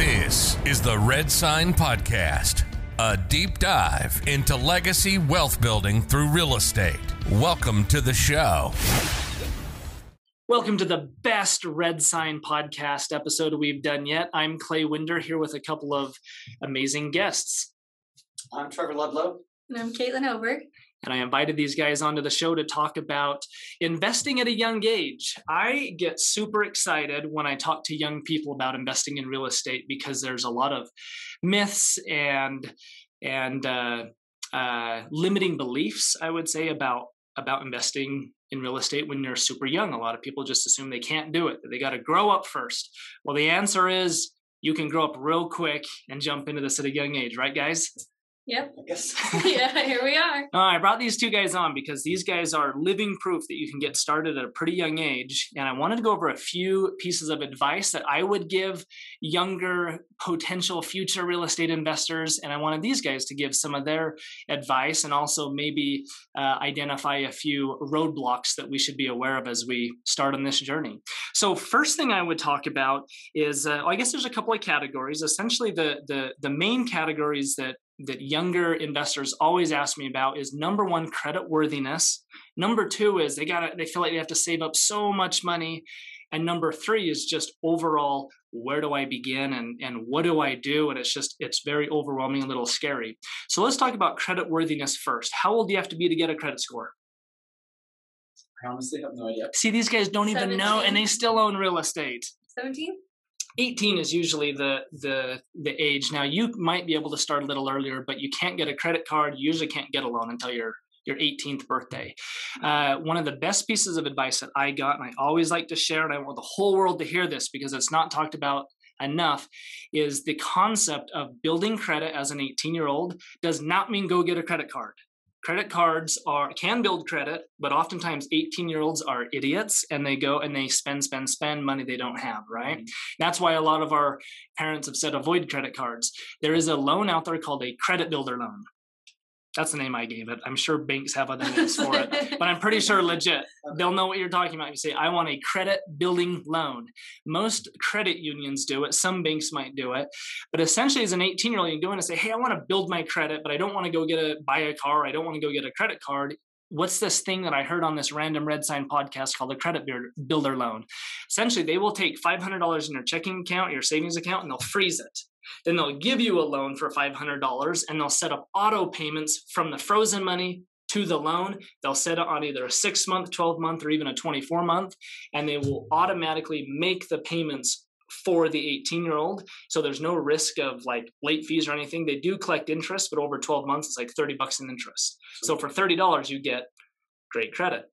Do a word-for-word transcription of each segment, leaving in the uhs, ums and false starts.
This is the Red Sign Podcast, a deep dive into legacy wealth building through real estate. Welcome to the show. Welcome to the best Red Sign Podcast episode we've done yet. I'm Clay Winder here with a couple of amazing guests. I'm Trevor Ludlow. And I'm Caitlin Helberg. And I invited these guys onto the show to talk about investing at a young age. I get super excited when I talk to young people about investing in real estate because there's a lot of myths and and uh, uh, limiting beliefs, I would say, about, about investing in real estate when you're super young. A lot of people just assume they can't do it, that they got to grow up first. Well, the answer is you can grow up real quick and jump into this at a young age, right, guys? Yep. Yes. Yeah, here we are. Uh, I brought these two guys on because these guys are living proof that you can get started at a pretty young age. And I wanted to go over a few pieces of advice that I would give younger potential future real estate investors. And I wanted these guys to give some of their advice and also maybe uh, identify a few roadblocks that we should be aware of as we start on this journey. So first thing I would talk about is, uh, I guess there's a couple of categories. Essentially, the the, the main categories that that younger investors always ask me about is number one, credit worthiness. Number two is they gotta, they feel like they have to save up so much money. And number three is just overall, where do I begin and, and what do I do? And it's just, it's very overwhelming, a little scary. So let's talk about credit worthiness first. How old do you have to be to get a credit score? I honestly have no idea. See, these guys don't seventeen. Even know, and they still own real estate. seventeen? eighteen is usually the the the age. Now, you might be able to start a little earlier, but you can't get a credit card. You usually can't get a loan until your, your eighteenth birthday. Uh, one of the best pieces of advice that I got, and I always like to share, and I want the whole world to hear this because it's not talked about enough, is the concept of building credit as an eighteen-year-old does not mean go get a credit card. Credit cards are can build credit, but oftentimes eighteen-year-olds are idiots and they go and they spend, spend, spend money they don't have, right? That's why a lot of our parents have said avoid credit cards. There is a loan out there called a credit builder loan. That's the name I gave it. I'm sure banks have other names for it, but I'm pretty sure legit. They'll know what you're talking about. You say, I want a credit building loan. Most credit unions do it. Some banks might do it. But essentially as an eighteen-year-old, you go in and say, hey, I want to build my credit, but I don't want to go get a buy a car. I don't want to go get a credit card. What's this thing that I heard on this random Red Sign podcast called a credit builder loan? Essentially, they will take five hundred dollars in your checking account, your savings account, and they'll freeze it. Then they'll give you a loan for five hundred dollars and they'll set up auto payments from the frozen money to the loan. They'll set it on either a six-month, twelve-month, or even a twenty-four-month, and they will automatically make the payments for the eighteen-year-old. So there's no risk of like late fees or anything. They do collect interest, but over twelve months, it's like thirty bucks in interest. So for thirty dollars, you get great credit,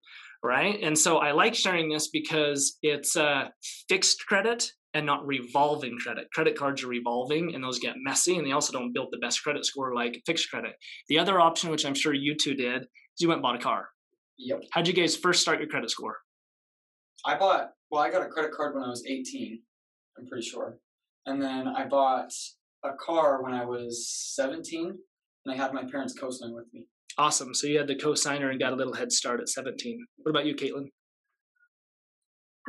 right? And so I like sharing this because it's uh, fixed credit and not revolving credit. Credit cards are revolving and those get messy and they also don't build the best credit score like fixed credit. The other option, which I'm sure you two did, is you went and bought a car. Yep. How'd you guys first start your credit score? I bought, well, I got a credit card when I was eighteen, I'm pretty sure. And then I bought a car when I was seventeen and I had my parents co-sign with me. Awesome, so you had the co-signer and got a little head start at seventeen. What about you, Caitlin?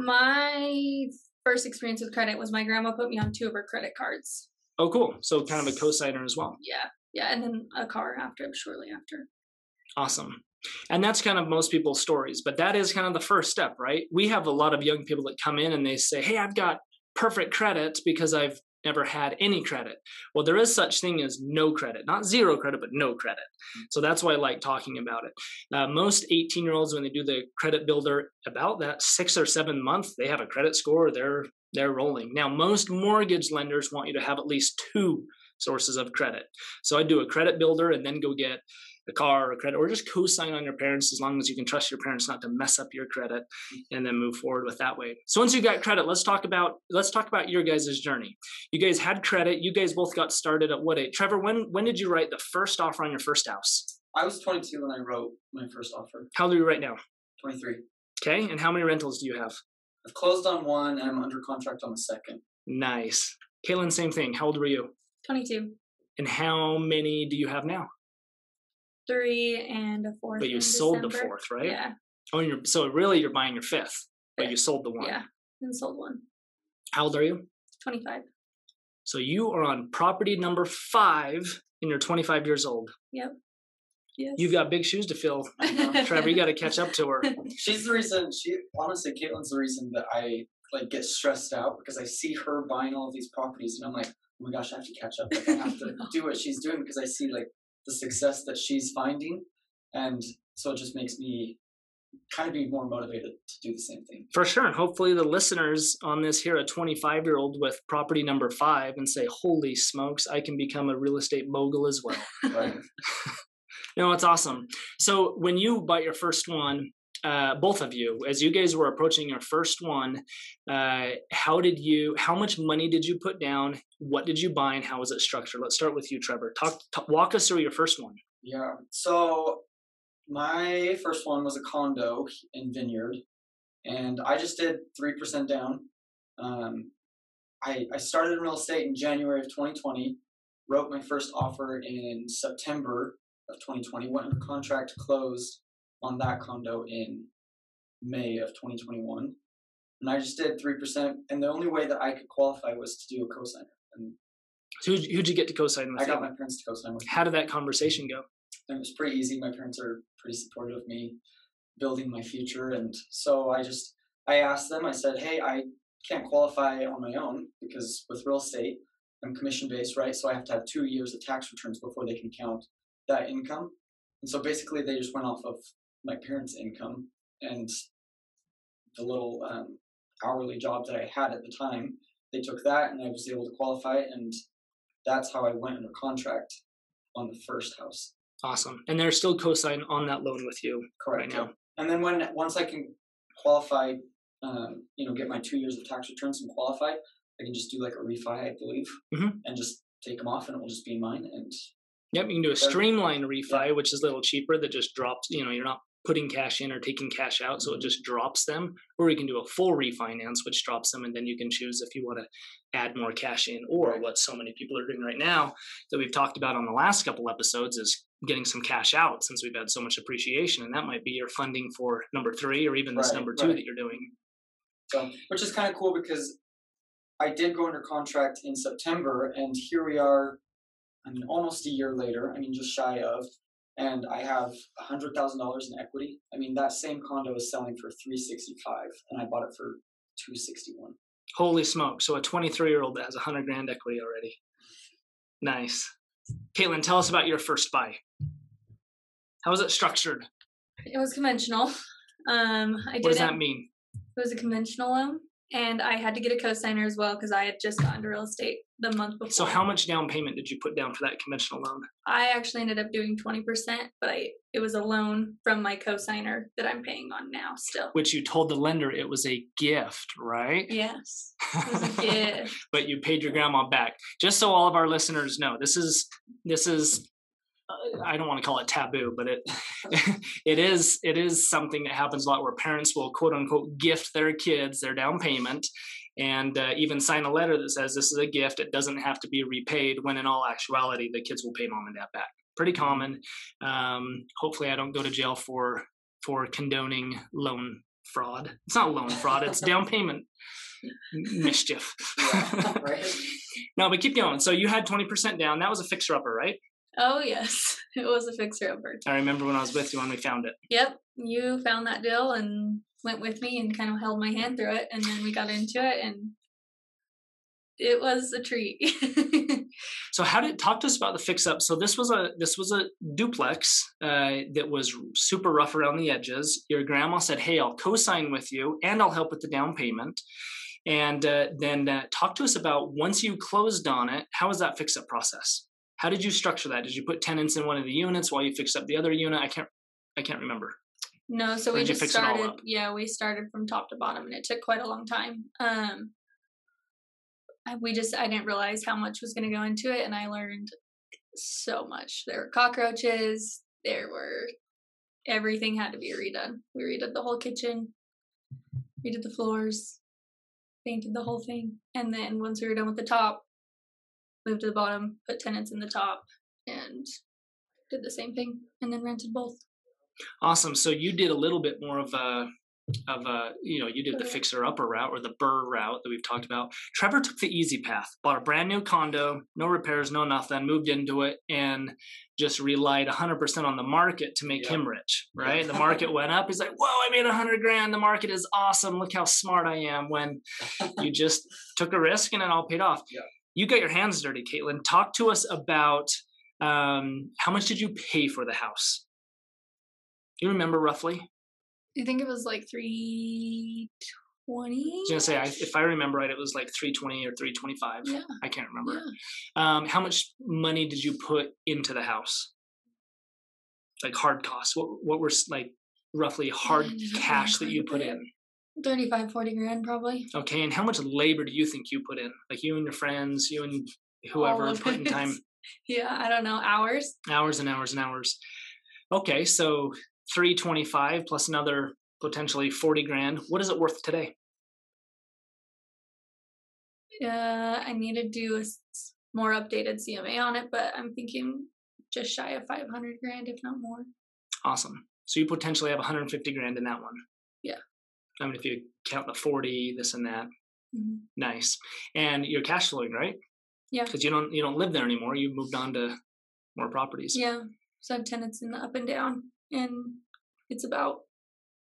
My first experience with credit was my grandma put me on two of her credit cards. Oh, cool. So kind of a cosigner as well. Yeah. Yeah. And then a car after, shortly after. Awesome. And that's kind of most people's stories, but that is kind of the first step, right? We have a lot of young people that come in and they say, hey, I've got perfect credit because I've never had any credit. Well, there is such thing as no credit, not zero credit, but no credit. So that's why I like talking about it. Uh, most eighteen-year-olds, when they do the credit builder, about that six or seven months, they have a credit score, they're they're rolling. Now, most mortgage lenders want you to have at least two sources of credit. So I do a credit builder and then go get a car or credit, or just co-sign on your parents as long as you can trust your parents not to mess up your credit and then move forward with that way. So once you've got credit, let's talk about, let's talk about your guys' journey. You guys had credit. You guys both got started at what age? Trevor, when, when did you write the first offer on your first house? I was twenty-two when I wrote my first offer. How old are you right now? twenty-three. Okay. And how many rentals do you have? I've closed on one and I'm under contract on the second. Nice. Caitlin, same thing. How old were you? twenty-two. And how many do you have now? Three and a fourth. But you sold December. The fourth, right? Yeah. Oh, and you're, so really you're buying your fifth, but you sold the one. Yeah, and sold one. How old are you? twenty-five. So you are on property number five and you're twenty-five years old. Yep. Yes. You've got big shoes to fill, Trevor. You got to catch up to her. She's the reason. She honestly, Caitlin's the reason that I like get stressed out, because I see her buying all of these properties, and I'm like, oh my gosh, I have to catch up. Like, I have to do what she's doing, because I see like the success that she's finding, and so it just makes me kind of be more motivated to do the same thing. For sure, and hopefully the listeners on this hear a twenty-five-year-old with property number five and say, "Holy smokes, I can become a real estate mogul as well." Right. No, it's awesome. So when you bought your first one, uh, both of you, as you guys were approaching your first one, uh, how did you, how much money did you put down? What did you buy and how was it structured? Let's start with you, Trevor. Talk, talk, walk us through your first one. Yeah. So my first one was a condo in Vineyard, and I just did three percent down. Um, I, I started in real estate in January of twenty twenty, wrote my first offer in September of twenty twenty, went under contract, closed on that condo in May of twenty twenty-one, and I just did three percent, and the only way that I could qualify was to do a cosigner. And so who'd, who'd you get to cosign with? I got you? My parents to cosign with. How did that conversation go? And it was pretty easy. My parents are pretty supportive of me building my future, and so I just I asked them, I said, hey, I can't qualify on my own, because with real estate I'm commission based, right? So I have to have two years of tax returns before they can count that income. And so basically they just went off of my parents' income and the little um, hourly job that I had at the time. They took that and I was able to qualify, and that's how I went under contract on the first house. Awesome. And they're still cosign on that loan with you? Correct. Right now. And then when once I can qualify, um, you know, get my two years of tax returns and qualify, I can just do like a refi, I believe, mm-hmm. and just take them off, and it will just be mine. And yep, you can do a streamlined refi, which is a little cheaper, that just drops, you know, you're not putting cash in or taking cash out, so it just drops them. Or you can do a full refinance, which drops them, and then you can choose if you want to add more cash in, or right. what so many people are doing right now that we've talked about on the last couple episodes is getting some cash out, since we've had so much appreciation, and that might be your funding for number three, or even this right, number two right. that you're doing. So, which is kind of cool, because I did go under contract in September, and here we are, I mean, almost a year later, I mean, just shy of, and I have one hundred thousand dollars in equity. I mean, that same condo is selling for three hundred sixty-five thousand dollars, and I bought it for two hundred sixty-one thousand dollars. Holy smoke. So a twenty-three-year-old that has one hundred grand equity already. Nice. Caitlin, tell us about your first buy. How was it structured? It was conventional. Um, I did what does that mean? It was a conventional loan, and I had to get a cosigner as well, because I had just gotten to real estate the month before. So how much down payment did you put down for that conventional loan? I actually ended up doing twenty percent, but I, it was a loan from my cosigner that I'm paying on now still. Which you told the lender it was a gift, right? Yes, it was a gift. But you paid your grandma back. Just so all of our listeners know, this is, this is uh, I don't want to call it taboo, but it it is it is something that happens a lot, where parents will quote unquote gift their kids their down payment, and uh, even sign a letter that says this is a gift, it doesn't have to be repaid, when in all actuality, the kids will pay mom and dad back. Pretty common. Um, hopefully I don't go to jail for for condoning loan fraud. It's not loan fraud, it's down payment mischief. Yeah, right. No, but keep going. So you had twenty percent down. That was a fixer-upper, right? Oh, yes. It was a fixer-upper. I remember when I was with you when we found it. Yep. You found that deal and went with me and kind of held my hand through it, and then we got into it, and it was a treat. So how did talk to us about the fix up? So this was a this was a duplex uh, that was super rough around the edges. Your grandma said, "Hey, I'll co-sign with you, and I'll help with the down payment." And uh, then uh, talk to us about, once you closed on it, how was that fix up process? How did you structure that? Did you put tenants in one of the units while you fixed up the other unit? I can't I can't remember. No, so we just started, yeah, we started from top to bottom, and it took quite a long time. Um, we just, I didn't realize how much was going to go into it, and I learned so much. There were cockroaches, there were, everything had to be redone. We redid the whole kitchen, redid the floors, painted the whole thing, and then once we were done with the top, moved to the bottom, put tenants in the top, and did the same thing, and then rented both. Awesome. So you did a little bit more of a of, uh, you know, you did the fixer-upper route or the burr route that we've talked about. Trevor took the easy path, bought a brand new condo, no repairs, no nothing, moved into it, and just relied one hundred percent on the market to make yep. him rich, right? The market went up. He's like, whoa, I made one hundred grand. The market is awesome. Look how smart I am, when you just took a risk and it all paid off. Yep. You got your hands dirty, Caitlin. Talk to us about um, how much did you pay for the house? Do you remember roughly? I think it was like three twenty. I was going to say, I, if I remember right, it was like three twenty or three twenty-five. Yeah. I can't remember. Yeah. Um, how much money did you put into the house? Like hard costs. What what were like roughly hard cash that you put in? thirty-five, forty grand probably. Okay. And how much labor do you think you put in? Like you and your friends, you and whoever put in time. Yeah. I don't know. Hours. Hours and hours and hours. Okay. So three twenty-five plus another potentially forty grand. What is it worth today? Uh, I need to do a more updated C M A on it, but I'm thinking just shy of five hundred grand, if not more. Awesome. So you potentially have one hundred fifty grand in that one. Yeah. I mean, if you count the forty, this and that. Mm-hmm. Nice. And you're cash flowing, right? Yeah. Because you don't you don't live there anymore. You moved on to more properties. Yeah. So I have tenants in the up and down. And it's about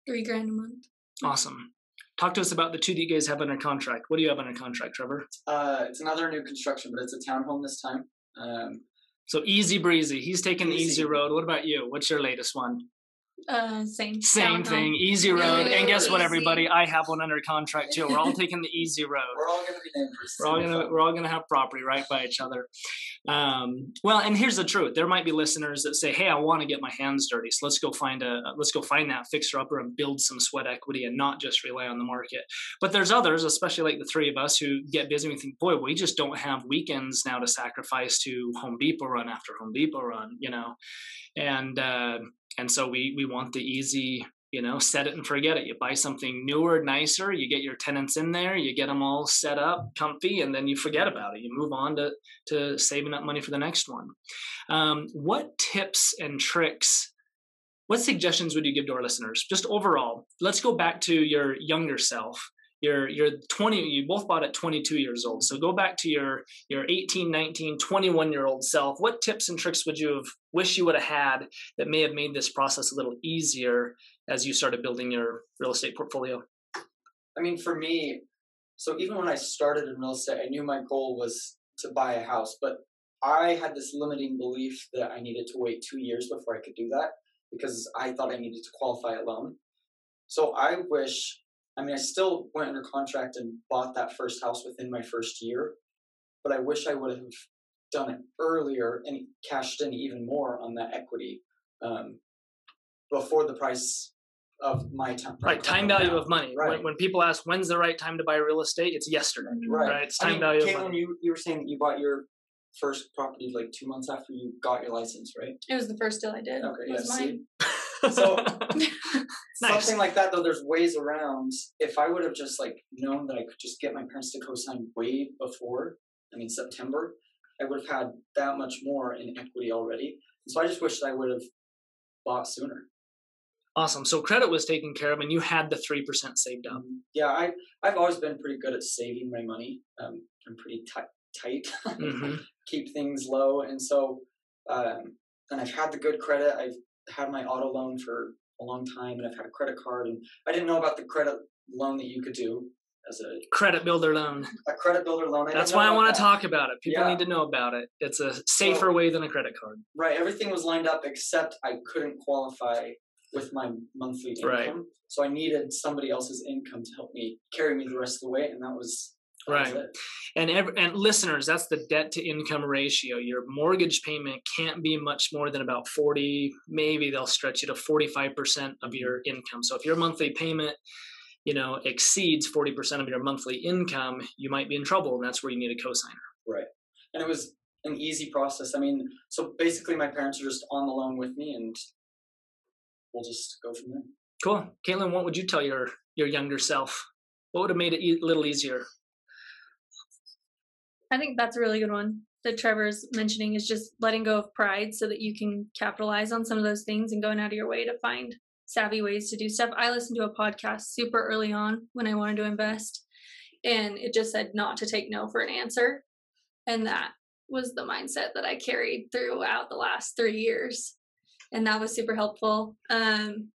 three grand a month. Awesome. Talk to us about the two that you guys have under contract. What do you have under contract, Trevor? Uh, it's another new construction, but it's a townhome this time. Um, so easy breezy. He's taking easy. the easy road. What about you? What's your latest one? Uh, same. Same townhome. Thing. Easy road. Yeah, and guess what, easy. Everybody? I have one under contract too. We're all taking the easy road. We're all going to be neighbors. We're all going to we're all going to have property right by each other. Um, well, and here's the truth: there might be listeners that say, "Hey, I want to get my hands dirty, so let's go find a let's go find that fixer upper and build some sweat equity and not just rely on the market." But there's others, especially like the three of us, who get busy and we think, "Boy, we just don't have weekends now to sacrifice to Home Depot run after Home Depot run," you know, and. Uh, And so we we want the easy, you know, set it and forget it. You buy something newer, nicer, you get your tenants in there, you get them all set up, comfy, and then you forget about it. You move on to, to saving up money for the next one. Um, what tips and tricks, what suggestions would you give to our listeners? Just overall, let's go back to your younger self. You're, you're twenty, you both bought at twenty-two years old. So go back to your, your eighteen, nineteen, twenty-one year old self. What tips and tricks would you have wished you would have had that may have made this process a little easier as you started building your real estate portfolio? I mean, for me, so even when I started in real estate, I knew my goal was to buy a house, but I had this limiting belief that I needed to wait two years before I could do that because I thought I needed to qualify a loan. So I wish I mean, I still went under contract and bought that first house within my first year, but I wish I would have done it earlier and cashed in even more on that equity um, before the price of my time. Right, time value of money. Right. When, when people ask, when's the right time to buy real estate? It's yesterday, right? right? It's time I mean, value Caitlin, of money. You, you were saying that you bought your first property like two months after you got your license, right? It was the first deal I did. Okay, it was yeah, mine. So nice. Something like that, though, there's ways around. If I would have just like known that I could just get my parents to co-sign way before, I mean, September, I would have had that much more in equity already. So I just wish that I would have bought sooner. Awesome. So credit was taken care of and you had the three percent saved up. Yeah, I, I've always been pretty good at saving my money. Um, I'm pretty t- tight, mm-hmm. Keep things low. And so, um, and I've had the good credit. I've had my auto loan for a long time and I've had a credit card, and I didn't know about the credit loan that you could do as a credit builder loan. A credit builder loan. I That's why I want that. to talk about it. People yeah. need to know about it. It's a safer so, way than a credit card. Right. Everything was lined up except I couldn't qualify with my monthly income. Right. So I needed somebody else's income to help me carry me the rest of the way. And that was Right. And every, and listeners, that's the debt to income ratio. Your mortgage payment can't be much more than about forty, maybe they'll stretch you to forty-five percent of your income. So if your monthly payment, you know, exceeds forty percent of your monthly income, you might be in trouble. And that's where you need a cosigner. Right. And it was an easy process. I mean, so basically my parents are just on the loan with me and we'll just go from there. Cool. Caitlin, what would you tell your, your younger self? What would have made it a little easier? I think that's a really good one that Trevor's mentioning, is just letting go of pride so that you can capitalize on some of those things and going out of your way to find savvy ways to do stuff. I listened to a podcast super early on when I wanted to invest, and it just said not to take no for an answer. And that was the mindset that I carried throughout the last three years. And that was super helpful. Um,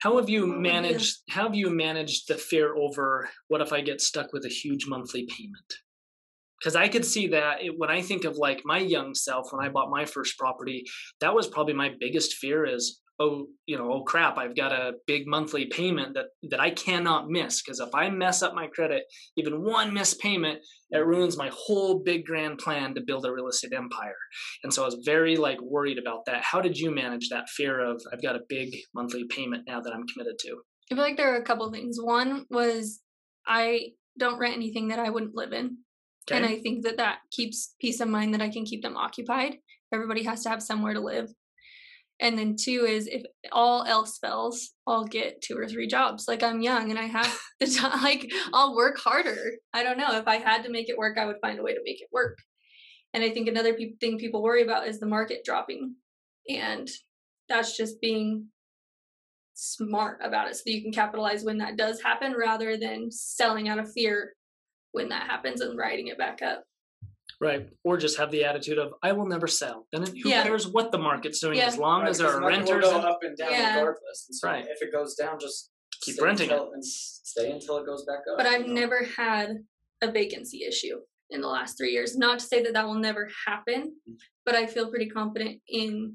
how have you managed, how have you managed the fear over what if I get stuck with a huge monthly payment? Because I could see that it, when I think of like my young self, when I bought my first property, that was probably my biggest fear is, oh, you know, oh crap, I've got a big monthly payment that, that I cannot miss. Because if I mess up my credit, even one missed payment, it ruins my whole big grand plan to build a real estate empire. And so I was very like worried about that. How did you manage that fear of I've got a big monthly payment now that I'm committed to? I feel like there are a couple of things. One was I don't rent anything that I wouldn't live in. Okay. And I think that that keeps peace of mind that I can keep them occupied. Everybody has to have somewhere to live. And then two is if all else fails, I'll get two or three jobs. Like I'm young and I have the time, like I'll work harder. I don't know. If I had to make it work, I would find a way to make it work. And I think another pe- thing people worry about is the market dropping. And that's just being smart about it so that you can capitalize when that does happen rather than selling out of fear when that happens and riding it back up. Right. Or just have the attitude of, I will never sell. And who yeah. cares what the market's doing yeah. as long right, as there are the renters. Will go up and down yeah. regardless. And so right. if it goes down, just keep renting until, it. And stay until it goes back up. But I've know? never had a vacancy issue in the last three years. Not to say that that will never happen, but I feel pretty confident in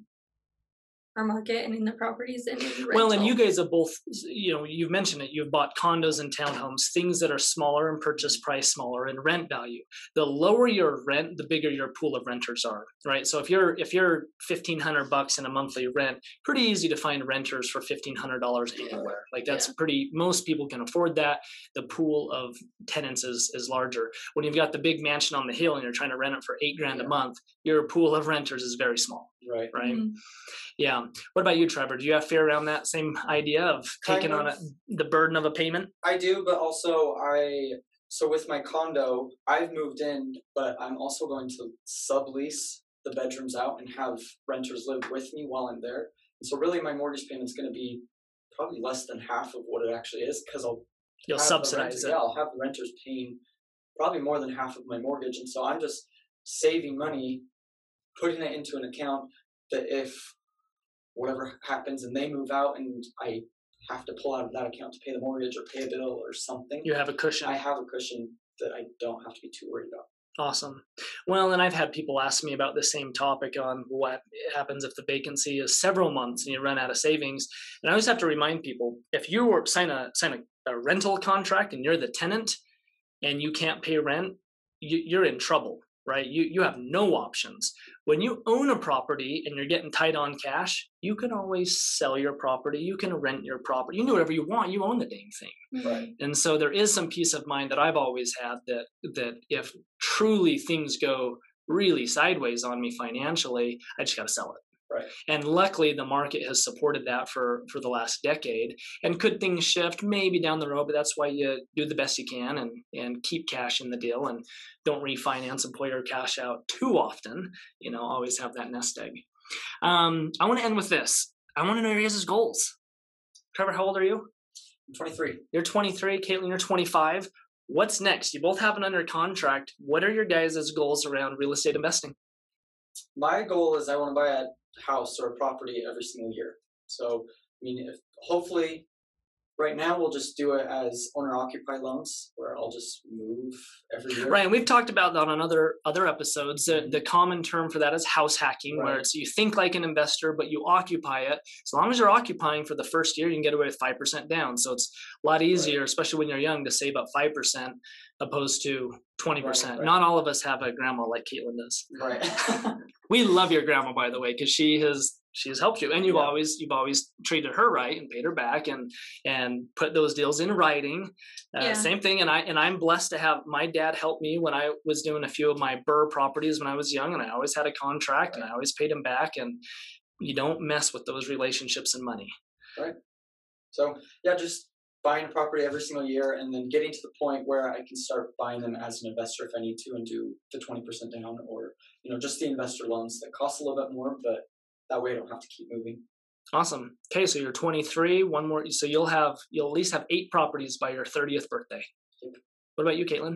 our market and in the properties and in the rental. Well, and you guys have both, you know, you've mentioned it, you've bought condos and townhomes, things that are smaller in purchase price, smaller in rent value. The lower your rent, the bigger your pool of renters are, right? So if you're if you're fifteen hundred bucks in a monthly rent, pretty easy to find renters for fifteen hundred dollars anywhere. Like that's yeah. pretty, most people can afford that. The pool of tenants is is larger. When you've got the big mansion on the hill and you're trying to rent it for eight grand yeah. a month, your pool of renters is very small. Right. Right. Mm-hmm. Yeah. What about you, Trevor? Do you have fear around that same idea of taking on a, the burden of a payment? I do, but also I, so with my condo, I've moved in, but I'm also going to sublease the bedrooms out and have renters live with me while I'm there. And so really my mortgage payment is going to be probably less than half of what it actually is because I'll You'll subsidize it. Yeah, I'll have the renters paying probably more than half of my mortgage. And so I'm just saving money, putting it into an account that if whatever happens and they move out and I have to pull out of that account to pay the mortgage or pay a bill or something. You have a cushion. I have a cushion that I don't have to be too worried about. Awesome. Well, and I've had people ask me about the same topic on what happens if the vacancy is several months and you run out of savings. And I always have to remind people, if you were sign a sign a, a rental contract and you're the tenant and you can't pay rent, you, you're in trouble. Right? You you have no options. When you own a property and you're getting tight on cash, you can always sell your property. You can rent your property. You can do whatever you want. You own the dang thing. Right. And so there is some peace of mind that I've always had that that if truly things go really sideways on me financially, I just got to sell it. Right. And luckily, the market has supported that for, for the last decade. And could things shift maybe down the road, but that's why you do the best you can and, and keep cash in the deal and don't refinance and pull your cash out too often. You know, always have that nest egg. Um, I want to end with this. I want to know your guys' goals. Trevor, how old are you? I'm twenty-three. You're twenty-three. Caitlin, you're twenty-five. What's next? You both have it under contract. What are your guys' goals around real estate investing? My goal is I want to buy a house or a property every single year. So, I mean, if hopefully right now we'll just do it as owner-occupied loans where I'll just move every year. Right, and we've talked about that on other other episodes. The, the common term for that is house hacking, right. where it's you think like an investor, but you occupy it. As long as you're occupying for the first year, you can get away with five percent down. So it's a lot easier, right. especially when you're young, to save up five percent opposed to twenty percent. Right, right. Not all of us have a grandma like Caitlin does. Right. We love your grandma, by the way, because she has she has helped you, and you've yeah. always you've always treated her right and paid her back, and and put those deals in writing. Uh, yeah. Same thing, and I and I'm blessed to have my dad help me when I was doing a few of my Burr properties when I was young, and I always had a contract, right. and I always paid him back. And you don't mess with those relationships and money. Right. So yeah, just buying a property every single year, and then getting to the point where I can start buying them as an investor if I need to, and do the twenty percent down, or you know, just the investor loans that cost a little bit more, but that way I don't have to keep moving. Awesome. Okay. So you're twenty-three, one more. So you'll have, you'll at least have eight properties by your thirtieth birthday. What about you, Caitlin?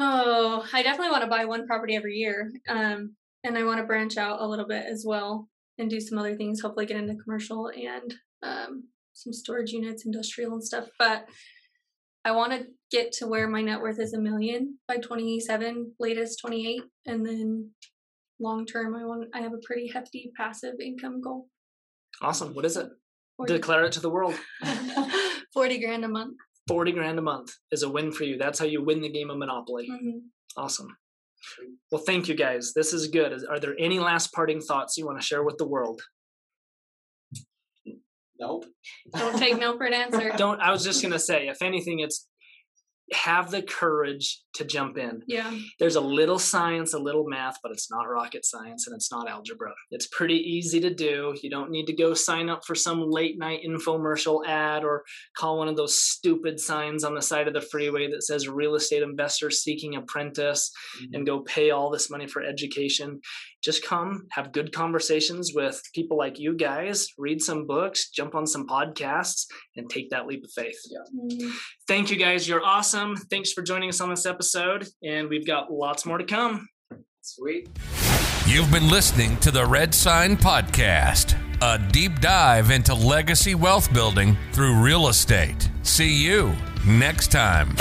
Oh, I definitely want to buy one property every year. Um, and I want to branch out a little bit as well and do some other things, hopefully get into commercial and um, some storage units, industrial and stuff. But I want to get to where my net worth is a million by twenty-seven, latest twenty-eight. And then long term, I want, I have a pretty hefty passive income goal. Awesome. What is it? forty Declare it to the world. forty grand a month. forty grand a month is a win for you. That's how you win the game of Monopoly. Mm-hmm. Awesome. Well, thank you guys. This is good. Are there any last parting thoughts you want to share with the world? Nope. Don't take no for an answer. Don't. I was just going to say, if anything, it's have the courage to jump in. Yeah. There's a little science, a little math, but it's not rocket science and it's not algebra. It's pretty easy to do. You don't need to go sign up for some late night infomercial ad or call one of those stupid signs on the side of the freeway that says real estate investor seeking apprentice mm-hmm. and go pay all this money for education. Just come, have good conversations with people like you guys, read some books, jump on some podcasts, and take that leap of faith. Yeah. Thank you guys. You're awesome. Thanks for joining us on this episode, and we've got lots more to come. Sweet. You've been listening to the Red Sign Podcast, a deep dive into legacy wealth building through real estate. See you next time.